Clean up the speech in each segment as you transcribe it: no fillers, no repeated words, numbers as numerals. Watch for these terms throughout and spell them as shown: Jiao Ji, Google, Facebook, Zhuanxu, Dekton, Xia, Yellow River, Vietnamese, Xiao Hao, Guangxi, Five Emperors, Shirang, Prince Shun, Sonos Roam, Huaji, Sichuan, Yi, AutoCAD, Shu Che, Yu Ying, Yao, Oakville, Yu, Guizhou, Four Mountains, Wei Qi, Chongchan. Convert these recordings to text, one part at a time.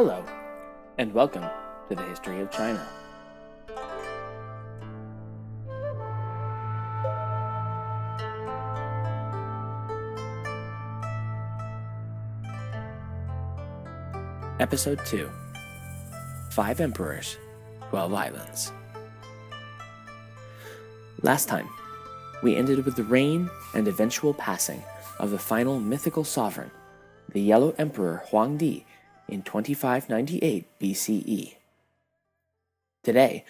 Hello, and welcome to the History of China. Episode 2, Five Emperors, 12 Islands. Last time, we ended with the reign and eventual passing of the final mythical sovereign, the Yellow Emperor Huangdi, in 2598 BCE. Today,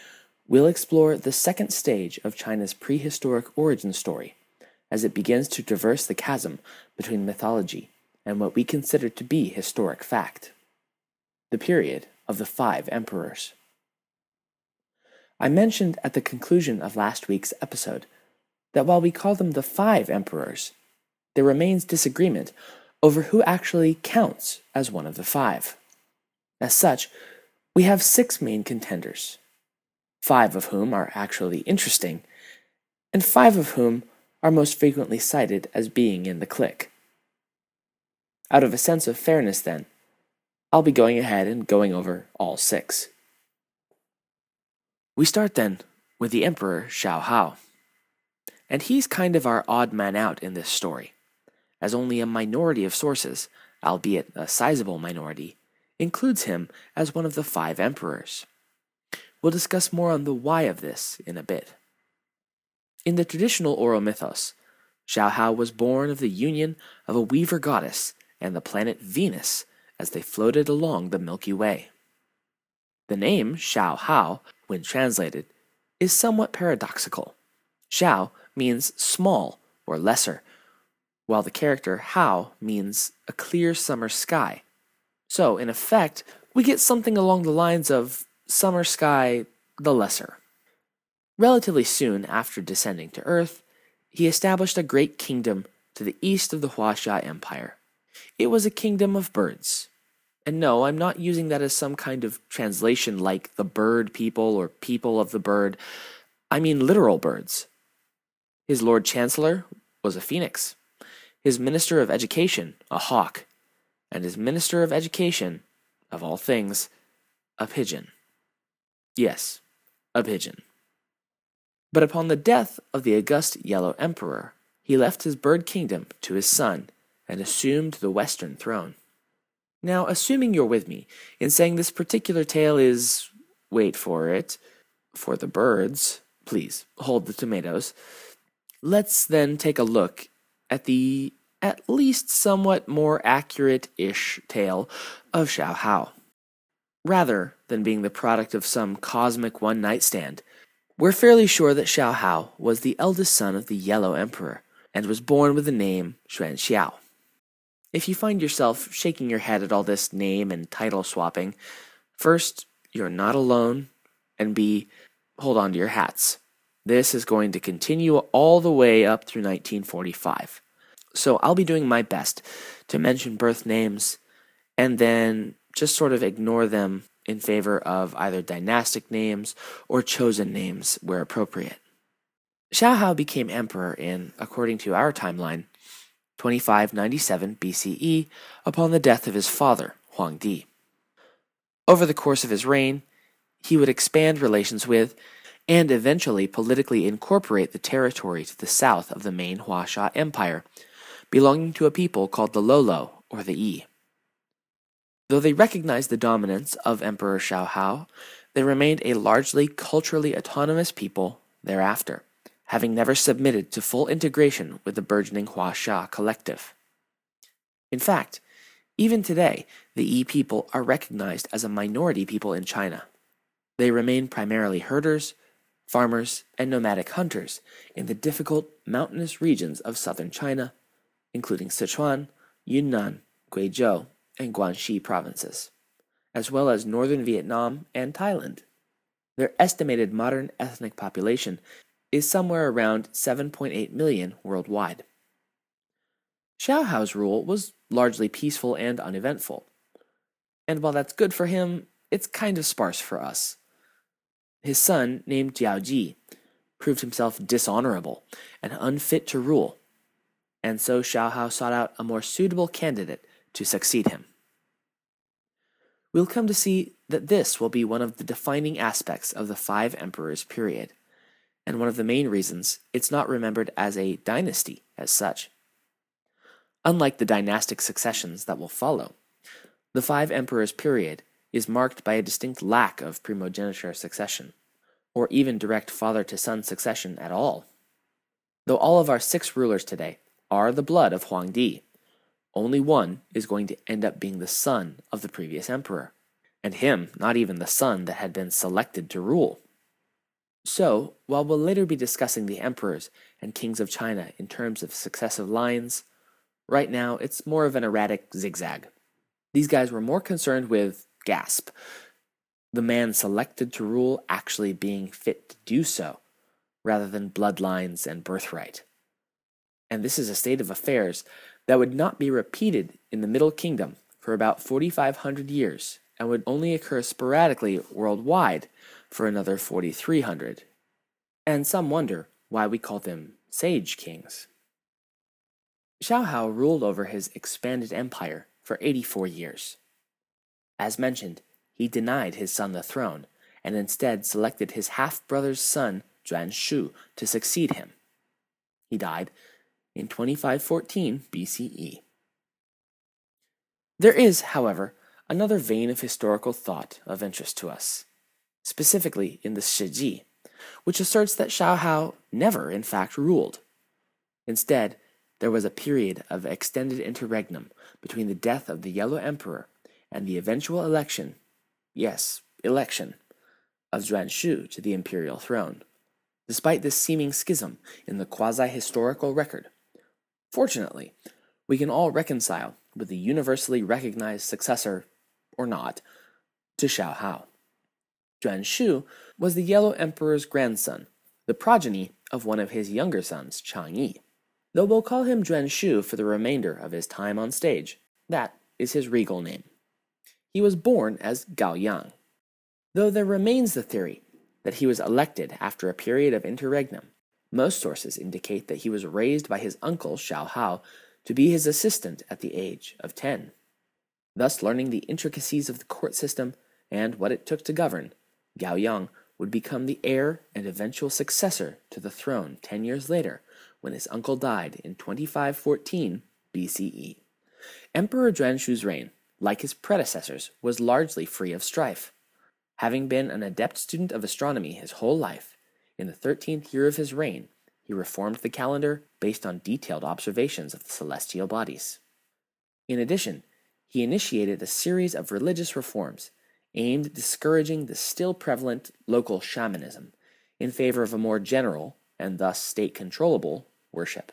we'll explore the second stage of China's prehistoric origin story as it begins to traverse the chasm between mythology and what we consider to be historic fact, the period of the Five Emperors. I mentioned at the conclusion of last week's episode that while we call them the Five Emperors, there remains disagreement over who actually counts as one of the five. As such, we have six main contenders, five of whom are actually interesting, and five of whom are most frequently cited as being in the clique. Out of a sense of fairness, then, I'll be going ahead and going over all six. We start, then, with the Emperor Xiao Hao, and he's kind of our odd man out in this story, as only a minority of sources, albeit a sizable minority, includes him as one of the five emperors. We'll discuss more on the why of this in a bit. In the traditional oral mythos, Shaohao was born of the union of a weaver goddess and the planet Venus as they floated along the Milky Way. The name Shaohao, when translated, is somewhat paradoxical. Xiao means small or lesser, while the character Hao means a clear summer sky. So, in effect, we get something along the lines of summer sky the lesser. Relatively soon after descending to Earth, he established a great kingdom to the east of the Huaxia Empire. It was a kingdom of birds. And no, I'm not using that as some kind of translation like the bird people or people of the bird. I mean literal birds. His Lord Chancellor was a phoenix, his Minister of Education a hawk, and his Minister of Education, of all things, a pigeon. Yes, a pigeon. But upon the death of the august Yellow Emperor, he left his bird kingdom to his son and assumed the Western throne. Now, assuming you're with me in saying this particular tale is, wait for it, for the birds, please hold the tomatoes, let's then take a look at the at least somewhat more accurate-ish tale of Xiao Hao. Rather than being the product of some cosmic one-night stand, we're fairly sure that Xiao Hao was the eldest son of the Yellow Emperor and was born with the name Zhuanxu. If you find yourself shaking your head at all this name and title swapping, first, you're not alone, and B, hold on to your hats. This is going to continue all the way up through 1945. So I'll be doing my best to mention birth names and then just sort of ignore them in favor of either dynastic names or chosen names where appropriate. Xiao Hao became emperor in, according to our timeline, 2597 BCE upon the death of his father, Huangdi. Over the course of his reign, he would expand relations with and eventually politically incorporate the territory to the south of the main Huaxia Empire, belonging to a people called the Lolo, or the Yi. Though they recognized the dominance of Emperor Shaohao, they remained a largely culturally autonomous people thereafter, having never submitted to full integration with the burgeoning Huaxia collective. In fact, even today, the Yi people are recognized as a minority people in China. They remain primarily herders, farmers, and nomadic hunters in the difficult mountainous regions of southern China, including Sichuan, Yunnan, Guizhou, and Guangxi provinces, as well as northern Vietnam and Thailand. Their estimated modern ethnic population is somewhere around 7.8 million worldwide. Xiao Hao's rule was largely peaceful and uneventful, and while that's good for him, it's kind of sparse for us. His son, named Jiao Ji, proved himself dishonorable and unfit to rule, and so Xiao Hao sought out a more suitable candidate to succeed him. We'll come to see that this will be one of the defining aspects of the Five Emperors period, and one of the main reasons it's not remembered as a dynasty as such. Unlike the dynastic successions that will follow, the Five Emperors period is marked by a distinct lack of primogeniture succession, or even direct father-to-son succession at all. Though all of our six rulers today are the blood of Huangdi, only one is going to end up being the son of the previous emperor, and him not even the son that had been selected to rule. So, while we'll later be discussing the emperors and kings of China in terms of successive lines, right now it's more of an erratic zigzag. These guys were more concerned with, gasp, the man selected to rule actually being fit to do so, rather than bloodlines and birthright. And this is a state of affairs that would not be repeated in the Middle Kingdom for about 4,500 years, and would only occur sporadically worldwide for another 4,300. And some wonder why we call them sage kings. Shaohao ruled over his expanded empire for 84 years. As mentioned, he denied his son the throne, and instead selected his half-brother's son, Zhuanxu, to succeed him. He died in 2514 BCE. There is, however, another vein of historical thought of interest to us, specifically in the Shiji, which asserts that Shaohao never in fact ruled. Instead, there was a period of extended interregnum between the death of the Yellow Emperor and the eventual election of Zhuanxu to the imperial throne. Despite this seeming schism in the quasi-historical record, fortunately, we can all reconcile with the universally recognized successor, or not, to Xiaohao. Zhuanxu was the Yellow Emperor's grandson, the progeny of one of his younger sons, Chang Yi. Though we'll call him Zhuanxu for the remainder of his time on stage, that is his regal name. He was born as Gao Yang, though there remains the theory that he was elected after a period of interregnum. Most sources indicate that he was raised by his uncle Shaohao to be his assistant at the age of 10, thus learning the intricacies of the court system and what it took to govern. Gao Yang would become the heir and eventual successor to the throne 10 years later, when his uncle died in 2514 BCE. Emperor Zhuanxu's reign, like his predecessors, was largely free of strife. Having been an adept student of astronomy his whole life, in the 13th year of his reign, he reformed the calendar based on detailed observations of the celestial bodies. In addition, he initiated a series of religious reforms aimed at discouraging the still prevalent local shamanism in favor of a more general, and thus state-controllable, worship.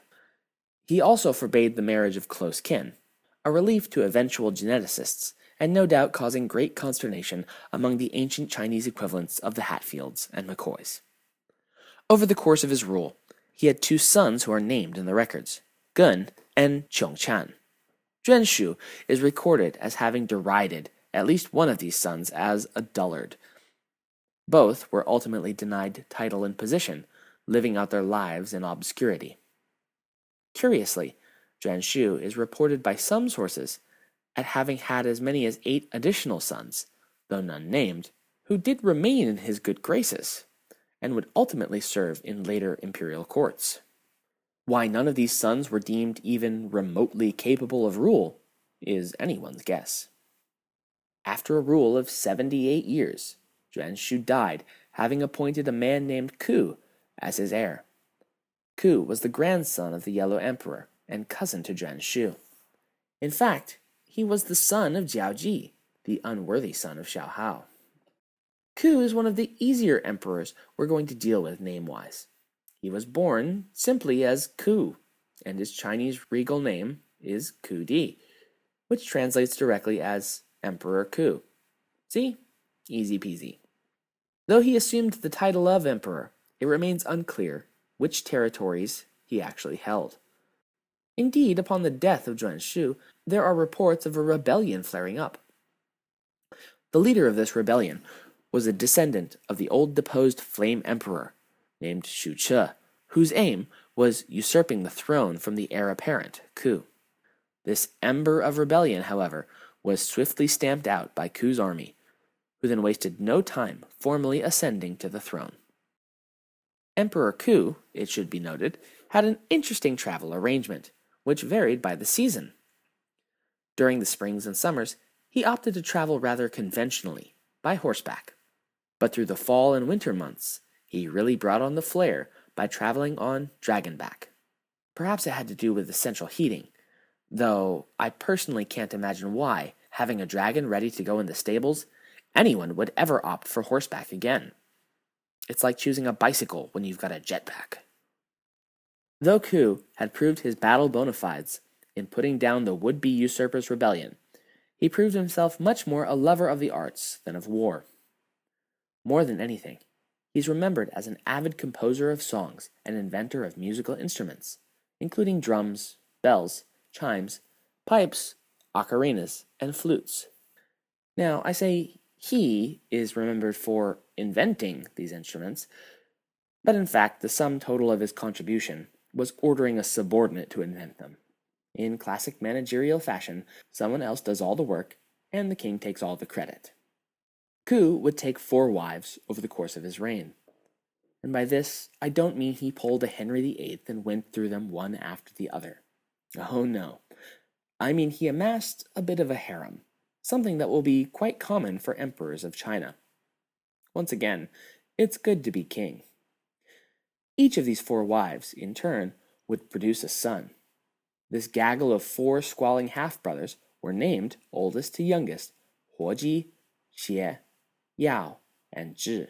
He also forbade the marriage of close kin, a relief to eventual geneticists, and no doubt causing great consternation among the ancient Chinese equivalents of the Hatfields and McCoys. Over the course of his rule, he had two sons who are named in the records, Gun and Chongchan. Zhuanxu is recorded as having derided at least one of these sons as a dullard. Both were ultimately denied title and position, living out their lives in obscurity. Curiously, Zhuanxu is reported by some sources at having had as many as 8 additional sons, though none named, who did remain in his good graces, and would ultimately serve in later imperial courts. Why none of these sons were deemed even remotely capable of rule is anyone's guess. After a rule of 78 years, Zhuanxu died, having appointed a man named Ku as his heir. Ku was the grandson of the Yellow Emperor, and cousin to Zhuanxu. In fact, he was the son of Jiao Ji, the unworthy son of Xiaohao. Ku is one of the easier emperors we're going to deal with name-wise. He was born simply as Ku, and his Chinese regal name is Ku Di, which translates directly as Emperor Ku. See? Easy peasy. Though he assumed the title of emperor, it remains unclear which territories he actually held. Indeed, upon the death of Zhuanxu, there are reports of a rebellion flaring up. The leader of this rebellion was a descendant of the old deposed Flame Emperor, named Shu Che, whose aim was usurping the throne from the heir apparent, Ku. This ember of rebellion, however, was swiftly stamped out by Ku's army, who then wasted no time formally ascending to the throne. Emperor Ku, it should be noted, had an interesting travel arrangement, which varied by the season. During the springs and summers, he opted to travel rather conventionally, by horseback. But through the fall and winter months, he really brought on the flare by traveling on dragonback. Perhaps it had to do with the central heating, though I personally can't imagine why, having a dragon ready to go in the stables, anyone would ever opt for horseback again. It's like choosing a bicycle when you've got a jetpack. Though Ku had proved his battle bona fides in putting down the would-be usurper's rebellion, he proved himself much more a lover of the arts than of war. More than anything, he's remembered as an avid composer of songs and inventor of musical instruments, including drums, bells, chimes, pipes, ocarinas, and flutes. Now, I say he is remembered for inventing these instruments, but in fact the sum total of his contribution was ordering a subordinate to invent them. In classic managerial fashion, someone else does all the work, and the king takes all the credit. Ku would take 4 wives over the course of his reign, and by this I don't mean he pulled a Henry VIII and went through them one after the other. Oh no, I mean he amassed a bit of a harem, something that will be quite common for emperors of China. Once again, it's good to be king. Each of these 4 wives, in turn, would produce a son. This gaggle of 4 squalling half-brothers were named, oldest to youngest, Huaji, Xie, Yao, and Zhi.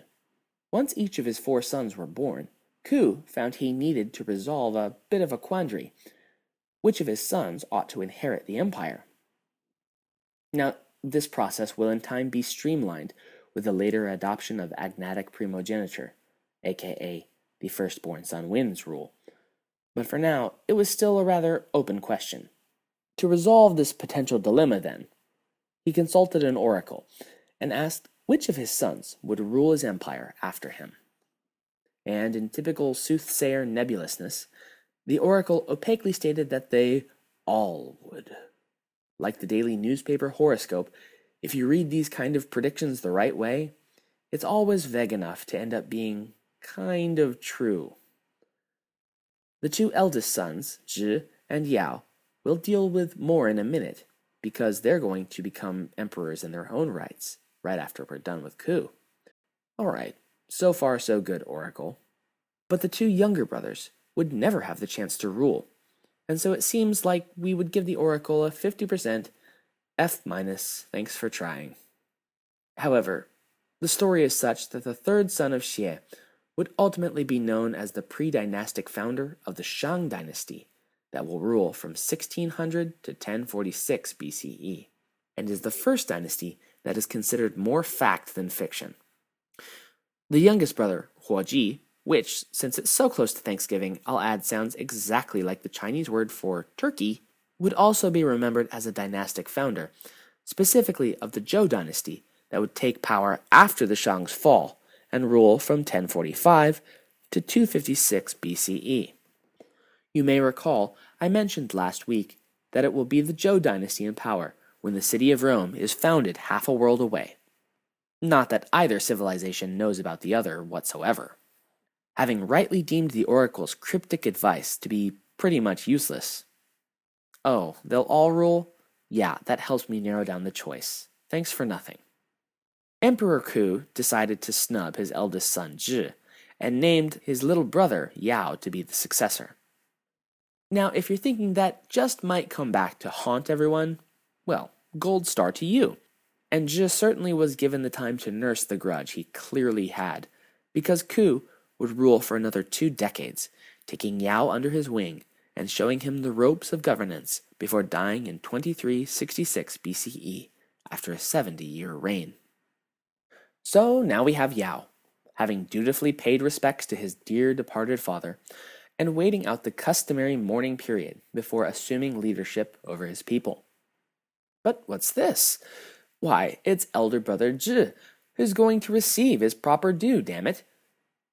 Once each of his 4 sons were born, Ku found he needed to resolve a bit of a quandary. Which of his sons ought to inherit the empire? Now, this process will in time be streamlined with the later adoption of agnatic primogeniture, aka the firstborn son wins rule. But for now, it was still a rather open question. To resolve this potential dilemma, then, he consulted an oracle and asked which of his sons would rule his empire after him. And in typical soothsayer nebulousness, the oracle opaquely stated that they all would. Like the daily newspaper horoscope, if you read these kind of predictions the right way, it's always vague enough to end up being kind of true. The 2 eldest sons, Zhi and Yao, we'll deal with more in a minute, because they're going to become emperors in their own rights, right after we're done with Ku. Alright, so far so good, oracle. But the 2 younger brothers would never have the chance to rule, and so it seems like we would give the oracle a 50% F-, thanks for trying. However, the story is such that the 3rd son of Xie would ultimately be known as the pre-dynastic founder of the Shang dynasty that will rule from 1600 to 1046 BCE, and is the first dynasty that is considered more fact than fiction. The youngest brother, Huaji, which, since it's so close to Thanksgiving, I'll add sounds exactly like the Chinese word for turkey, would also be remembered as a dynastic founder, specifically of the Zhou dynasty that would take power after the Shang's fall, and rule from 1045 to 256 BCE. You may recall I mentioned last week that it will be the Zhou dynasty in power when the city of Rome is founded half a world away. Not that either civilization knows about the other whatsoever. Having rightly deemed the oracle's cryptic advice to be pretty much useless. Oh, they'll all rule? Yeah, that helps me narrow down the choice. Thanks for nothing. Emperor Ku decided to snub his eldest son Zhi, and named his little brother Yao to be the successor. Now, if you're thinking that just might come back to haunt everyone, well, gold star to you. And Zhi certainly was given the time to nurse the grudge he clearly had, because Ku would rule for another 2 decades, taking Yao under his wing and showing him the ropes of governance before dying in 2366 BCE after a 70-year reign. So now we have Yao, having dutifully paid respects to his dear departed father, and waiting out the customary mourning period before assuming leadership over his people. But what's this? Why, it's elder brother Zhi, who's going to receive his proper due, damn it!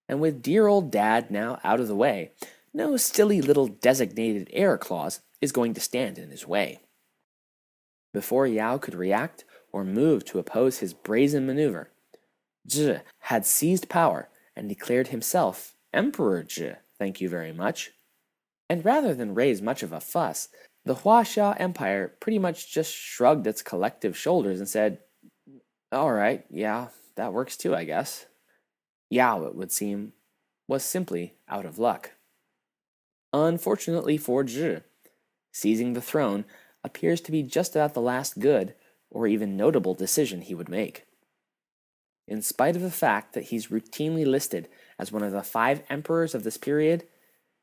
And with dear old dad now out of the way, no silly little designated heir clause is going to stand in his way. before Yao could react or move to oppose his brazen maneuver. Zhi had seized power and declared himself Emperor Zhi, thank you very much. And rather than raise much of a fuss, the Huaxia Empire pretty much just shrugged its collective shoulders and said, "All right, yeah, that works too, I guess." Yao, it would seem, was simply out of luck. Unfortunately for Zhi, seizing the throne appears to be just about the last good or even notable decision he would make. In spite of the fact that he's routinely listed as one of the 5 emperors of this period,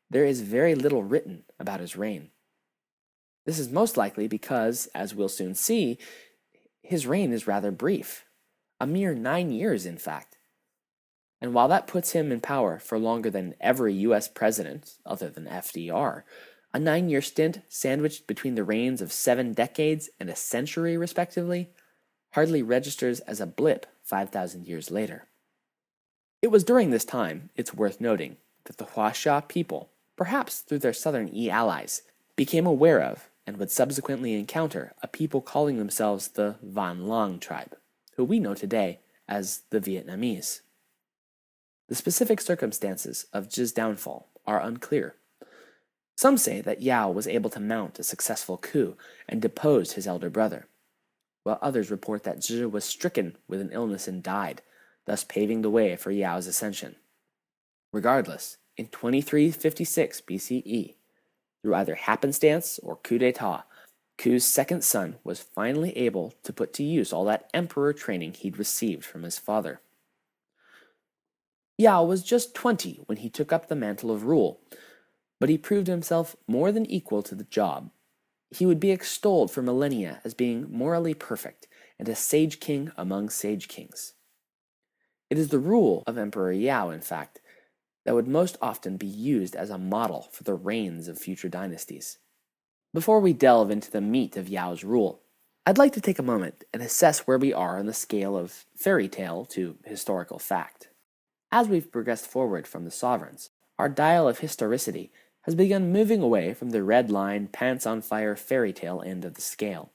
there is very little written about his reign. This is most likely because, as we'll soon see, his reign is rather brief, a mere 9 years in fact. And while that puts him in power for longer than every U.S. president, other than FDR, a 9-year stint sandwiched between the reigns of 7 decades and a century, respectively, hardly registers as a blip 5,000 years later. It was during this time, it's worth noting, that the Huaxia people, perhaps through their southern Yi allies, became aware of and would subsequently encounter a people calling themselves the Van Lang tribe, who we know today as the Vietnamese. The specific circumstances of Zhi's downfall are unclear. Some say that Yao was able to mount a successful coup and deposed his elder brother, while others report that Zhi was stricken with an illness and died, thus paving the way for Yao's ascension. Regardless, in 2356 BCE, through either happenstance or coup d'etat, Ku's second son was finally able to put to use all that emperor training he'd received from his father. Yao was just 20 when he took up the mantle of rule, but he proved himself more than equal to the job. He would be extolled for millennia as being morally perfect and a sage king among sage kings. It is the rule of Emperor Yao, in fact, that would most often be used as a model for the reigns of future dynasties. Before we delve into the meat of Yao's rule, I'd like to take a moment and assess where we are on the scale of fairy tale to historical fact. As we've progressed forward from the sovereigns, our dial of historicity has begun moving away from the red line, pants on fire fairy tale end of the scale.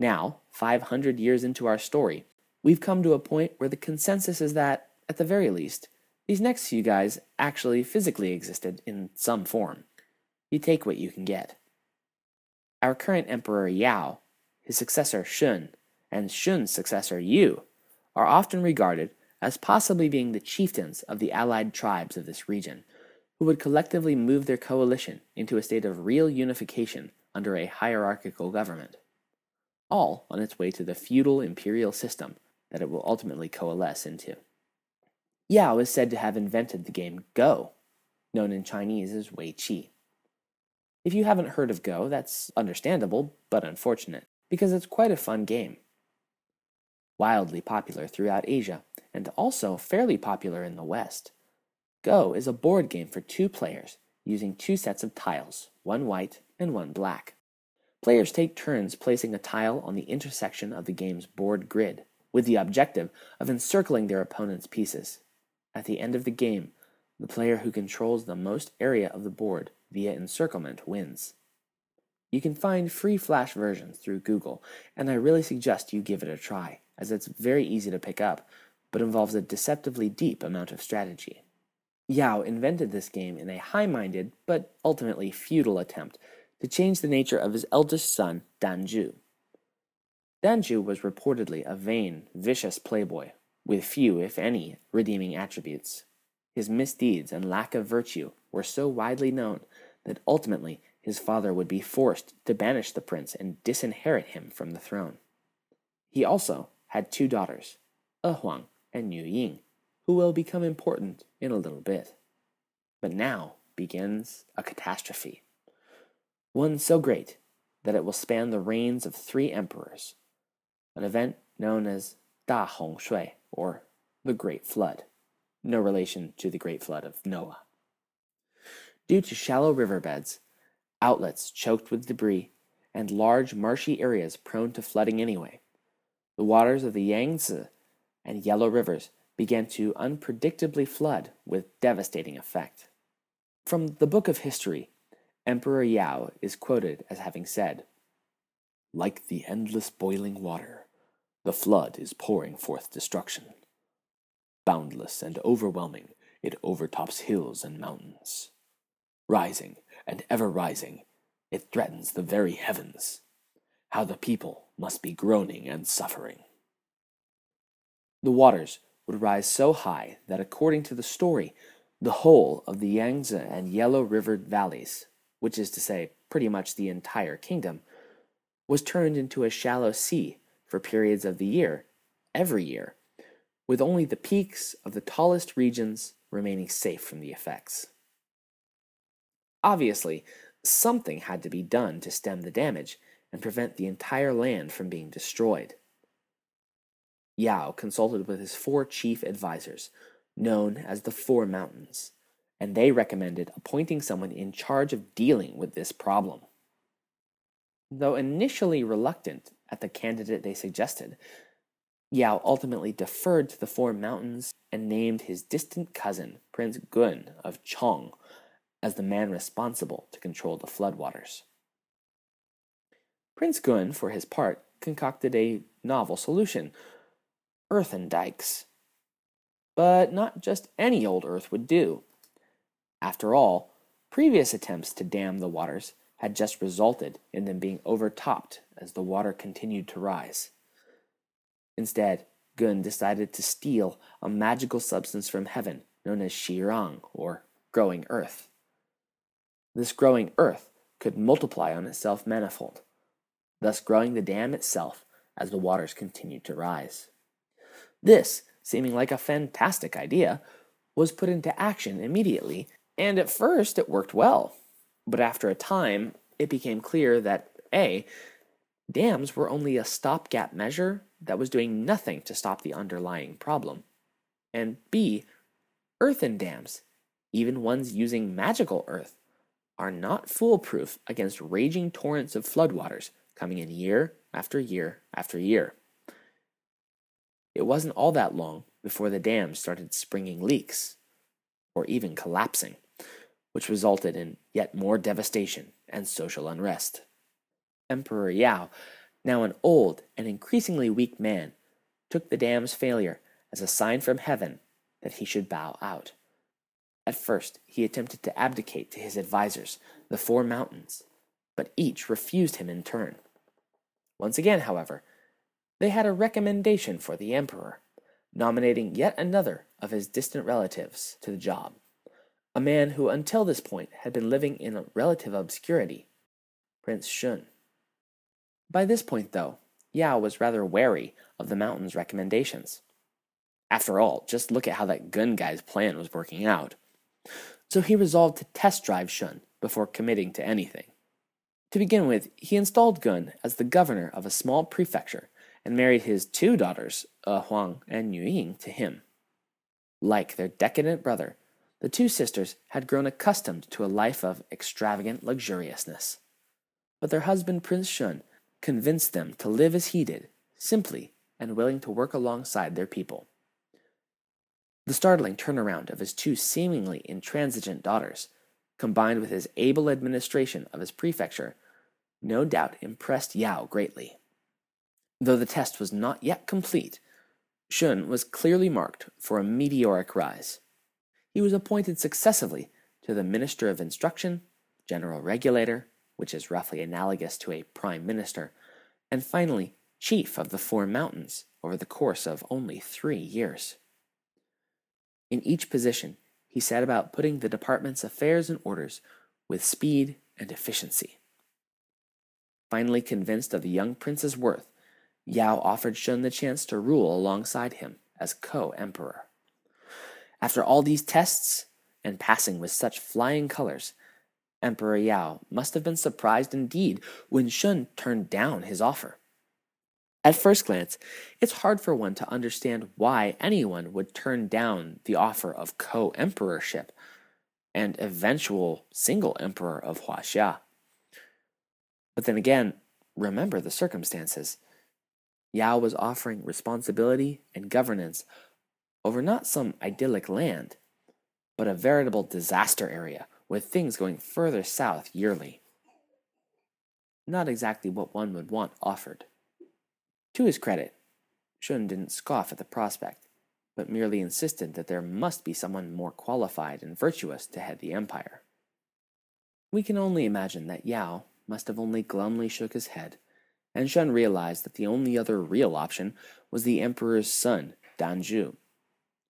Now, 500 years into our story, we've come to a point where the consensus is that, at the very least, these next few guys actually physically existed in some form. You take what you can get. Our current Emperor Yao, his successor Shun, and Shun's successor Yu are often regarded as possibly being the chieftains of the allied tribes of this region, who would collectively move their coalition into a state of real unification under a hierarchical government, all on its way to the feudal imperial system that it will ultimately coalesce into. Yao is said to have invented the game Go, known in Chinese as Wei Qi. If you haven't heard of Go, that's understandable, but unfortunate, because it's quite a fun game. Wildly popular throughout Asia, and also fairly popular in the West. Go is a board game for 2 players, using 2 sets of tiles, one white and one black. Players take turns placing a tile on the intersection of the game's board grid, with the objective of encircling their opponent's pieces. At the end of the game, the player who controls the most area of the board via encirclement wins. You can find free flash versions through Google, and I really suggest you give it a try, as it's very easy to pick up, but involves a deceptively deep amount of strategy. Yao invented this game in a high-minded, but ultimately futile attempt to change the nature of his eldest son, Dan Zhu. Dan Zhu was reportedly a vain, vicious playboy, with few, if any, redeeming attributes. His misdeeds and lack of virtue were so widely known that ultimately his father would be forced to banish the prince and disinherit him from the throne. He also had 2 daughters, Ehuang and Yu Ying, who will become important in a little bit. But now begins a catastrophe, one so great that it will span the reigns of 3 emperors, an event known as Da Hong Shui, or the Great Flood, no relation to the Great Flood of Noah. Due to shallow riverbeds, outlets choked with debris, and large marshy areas prone to flooding anyway, the waters of the Yangtze and Yellow Rivers began to unpredictably flood with devastating effect. From the Book of History, Emperor Yao is quoted as having said, Like the endless boiling water, the flood is pouring forth destruction. Boundless and overwhelming, it overtops hills and mountains. Rising and ever rising, it threatens the very heavens. How the people must be groaning and suffering. The waters would rise so high that, according to the story, the whole of the Yangtze and Yellow River valleys, which is to say pretty much the entire kingdom, was turned into a shallow sea for periods of the year, every year, with only the peaks of the tallest regions remaining safe from the effects. Obviously, something had to be done to stem the damage and prevent the entire land from being destroyed. Yao consulted with his 4 chief advisors, known as the Four Mountains, and they recommended appointing someone in charge of dealing with this problem. Though initially reluctant at the candidate they suggested, Yao ultimately deferred to the Four Mountains and named his distant cousin, Prince Gun of Chong, as the man responsible to control the floodwaters. Prince Gun, for his part, concocted a novel solution: earthen dikes. But not just any old earth would do. After all, previous attempts to dam the waters had just resulted in them being overtopped as the water continued to rise. Instead, Gun decided to steal a magical substance from heaven known as Shirang, or growing earth. This growing earth could multiply on itself manifold, thus growing the dam itself as the waters continued to rise. This, seeming like a fantastic idea, was put into action immediately, and at first it worked well. But after a time, it became clear that (a) dams were only a stopgap measure that was doing nothing to stop the underlying problem, and (b) earthen dams, even ones using magical earth, are not foolproof against raging torrents of floodwaters coming in year after year after year. It wasn't all that long before the dams started springing leaks, or even collapsing, which resulted in yet more devastation and social unrest. Emperor Yao, now an old and increasingly weak man, took the dam's failure as a sign from heaven that he should bow out. At first, he attempted to abdicate to his advisors, the Four Mountains, but each refused him in turn. Once again, however, they had a recommendation for the emperor, nominating yet another of his distant relatives to the job, a man who until this point had been living in a relative obscurity, Prince Shun. By this point, though, Yao was rather wary of the mountain's recommendations. After all, just look at how that Gun guy's plan was working out. So he resolved to test drive Shun before committing to anything. To begin with, he installed Gun as the governor of a small prefecture and married his 2 daughters, Ehuang and Yu Ying, to him. Like their decadent brother, the 2 sisters had grown accustomed to a life of extravagant luxuriousness. But their husband, Prince Shun, convinced them to live as he did, simply and willing to work alongside their people. The startling turnaround of his 2 seemingly intransigent daughters, combined with his able administration of his prefecture, no doubt impressed Yao greatly. Though the test was not yet complete, Shun was clearly marked for a meteoric rise. He was appointed successively to the Minister of Instruction, General Regulator, which is roughly analogous to a Prime Minister, and finally Chief of the Four Mountains over the course of only 3 years. In each position, he set about putting the department's affairs in order with speed and efficiency. Finally convinced of the young prince's worth, Yao offered Shun the chance to rule alongside him as co-emperor. After all these tests, and passing with such flying colors, Emperor Yao must have been surprised indeed when Shun turned down his offer. At first glance, it's hard for one to understand why anyone would turn down the offer of co-emperorship and eventual single emperor of Huaxia. But then again, remember the circumstances. Yao was offering responsibility and governance over not some idyllic land, but a veritable disaster area with things going further south yearly. not exactly what one would want offered. To his credit, Shun didn't scoff at the prospect, but merely insisted that there must be someone more qualified and virtuous to head the empire. We can only imagine that Yao must have only glumly shook his head, and Shun realized that the only other real option was the emperor's son, Dan Zhu,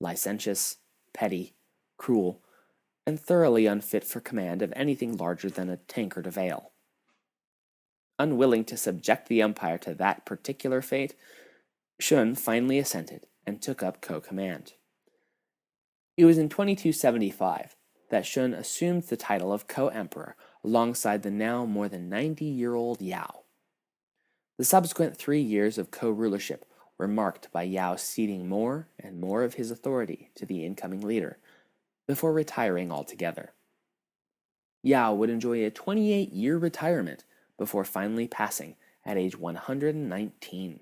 licentious, petty, cruel, and thoroughly unfit for command of anything larger than a tankard of ale. Unwilling to subject the empire to that particular fate, Shun finally assented and took up co-command. It was in 2275 that Shun assumed the title of co-emperor alongside the now more than 90-year-old Yao. The subsequent 3 years of co-rulership were marked by Yao ceding more and more of his authority to the incoming leader, before retiring altogether. Yao would enjoy a 28-year retirement before finally passing at age 119.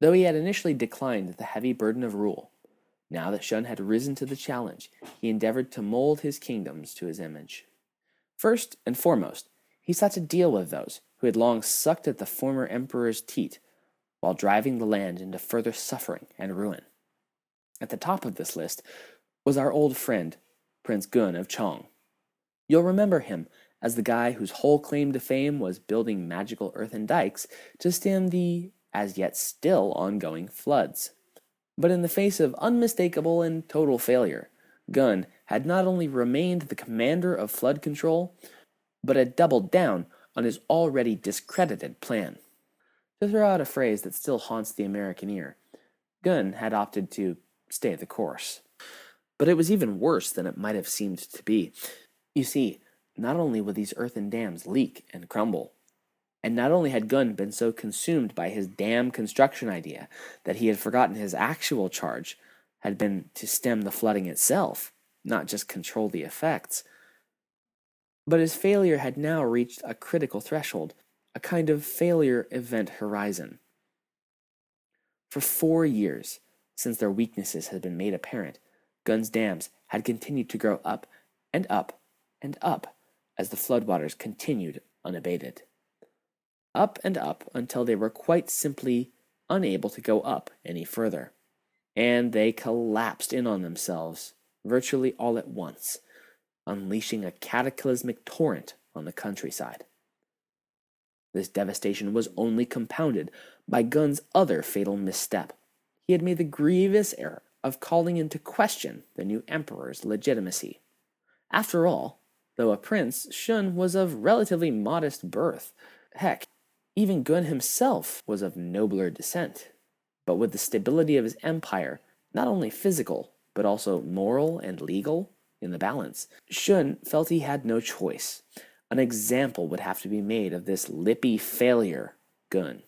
Though he had initially declined the heavy burden of rule, now that Shun had risen to the challenge, he endeavored to mold his kingdoms to his image. First and foremost, he sought to deal with those who had long sucked at the former emperor's teat, while driving the land into further suffering and ruin. At the top of this list was our old friend, Prince Gun of Chong. You'll remember him as the guy whose whole claim to fame was building magical earthen dikes to stem the as yet still ongoing floods. But in the face of unmistakable and total failure, Gun had not only remained the commander of flood control, but had doubled down on his already discredited plan. To throw out a phrase that still haunts the American ear, Gun had opted to stay the course. But it was even worse than it might have seemed to be. You see, not only would these earthen dams leak and crumble, and not only had Gun been so consumed by his dam construction idea that he had forgotten his actual charge had been to stem the flooding itself, not just control the effects, but his failure had now reached a critical threshold, a kind of failure event horizon. For 4 years, since their weaknesses had been made apparent, Gun's dams had continued to grow up and up and up as the floodwaters continued unabated. Up and up until they were quite simply unable to go up any further, and they collapsed in on themselves, virtually all at once, unleashing a cataclysmic torrent on the countryside. This devastation was only compounded by Gun's other fatal misstep. He had made the grievous error of calling into question the new emperor's legitimacy. After all, though a prince, Shun was of relatively modest birth. Heck, even Gun himself was of nobler descent, but with the stability of his empire, not only physical, but also moral and legal, in the balance, Shun felt he had no choice. An example would have to be made of this lippy failure, Gun.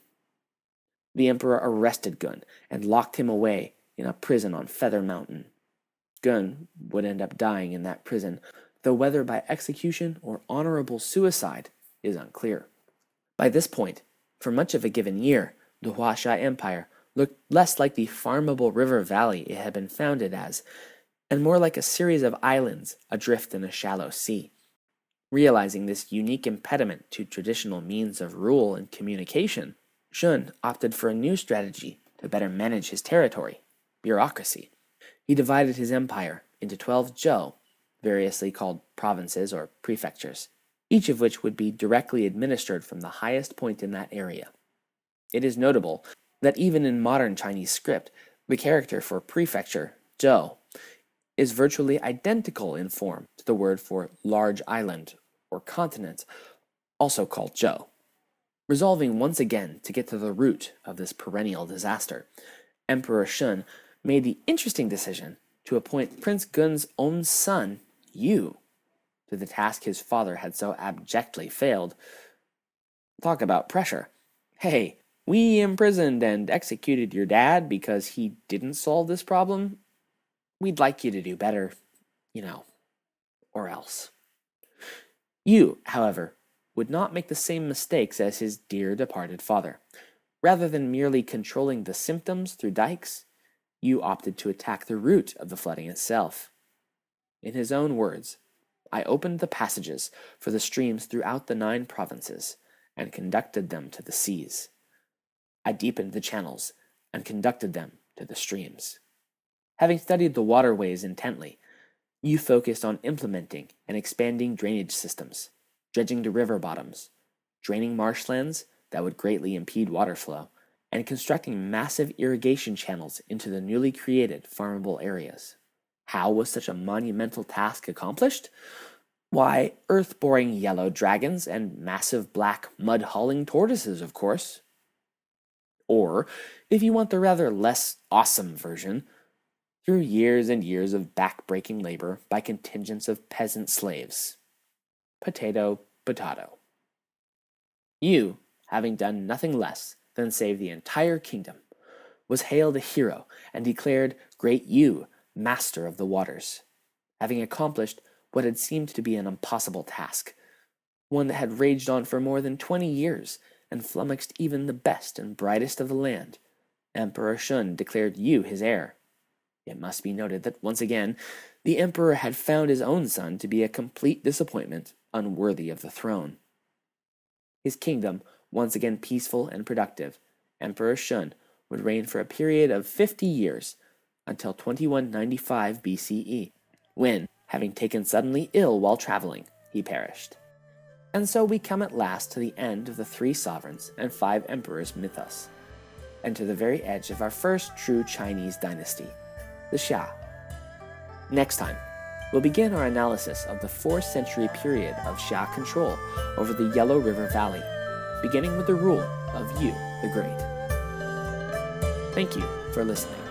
The emperor arrested Gun and locked him away in a prison on Feather Mountain. Gun would end up dying in that prison, though whether by execution or honorable suicide is unclear. By this point, for much of a given year, the Huaxia Empire looked less like the farmable river valley it had been founded as, and more like a series of islands adrift in a shallow sea. Realizing this unique impediment to traditional means of rule and communication, Shun opted for a new strategy to better manage his territory, bureaucracy. He divided his empire into 12 zhou, variously called provinces or prefectures, each of which would be directly administered from the highest point in that area. It is notable that even in modern Chinese script, the character for prefecture, zhou, is virtually identical in form to the word for large island or continent, also called zhou, resolving once again to get to the root of this perennial disaster. Emperor Shun made the interesting decision to appoint Prince Gun's own son, Yu, to the task his father had so abjectly failed. Talk about pressure. Hey, we imprisoned and executed your dad because he didn't solve this problem? We'd like you to do better, or else. Yu, however, would not make the same mistakes as his dear departed father. Rather than merely controlling the symptoms through dikes, Yu opted to attack the root of the flooding itself. In his own words, "I opened the passages for the streams throughout the 9 provinces, and conducted them to the seas. I deepened the channels and conducted them to the streams. Having studied the waterways intently, Yu focused on implementing and expanding drainage systems, dredging the river bottoms, draining marshlands that would greatly impede water flow, and constructing massive irrigation channels into the newly created farmable areas. How was such a monumental task accomplished? Why, earth-boring yellow dragons and massive black mud-hauling tortoises, of course. Or, if you want the rather less awesome version, through years and years of back-breaking labor by contingents of peasant slaves. Potato, potato. Yu, having done nothing less than save the entire kingdom, was hailed a hero and declared Great Yu, master of the waters, having accomplished what had seemed to be an impossible task, one that had raged on for more than 20 years and flummoxed even the best and brightest of the land. Emperor Shun declared Yu his heir. It must be noted that once again, the emperor had found his own son to be a complete disappointment, unworthy of the throne. His kingdom, once again peaceful and productive, Emperor Shun would reign for a period of 50 years, until 2195 BCE, when, having taken suddenly ill while traveling, he perished. And so we come at last to the end of the Three Sovereigns and Five Emperors mythos, and to the very edge of our first true Chinese dynasty, the Xia. Next time, we'll begin our analysis of the 4th century period of Xia control over the Yellow River Valley, beginning with the rule of Yu the Great. Thank you for listening.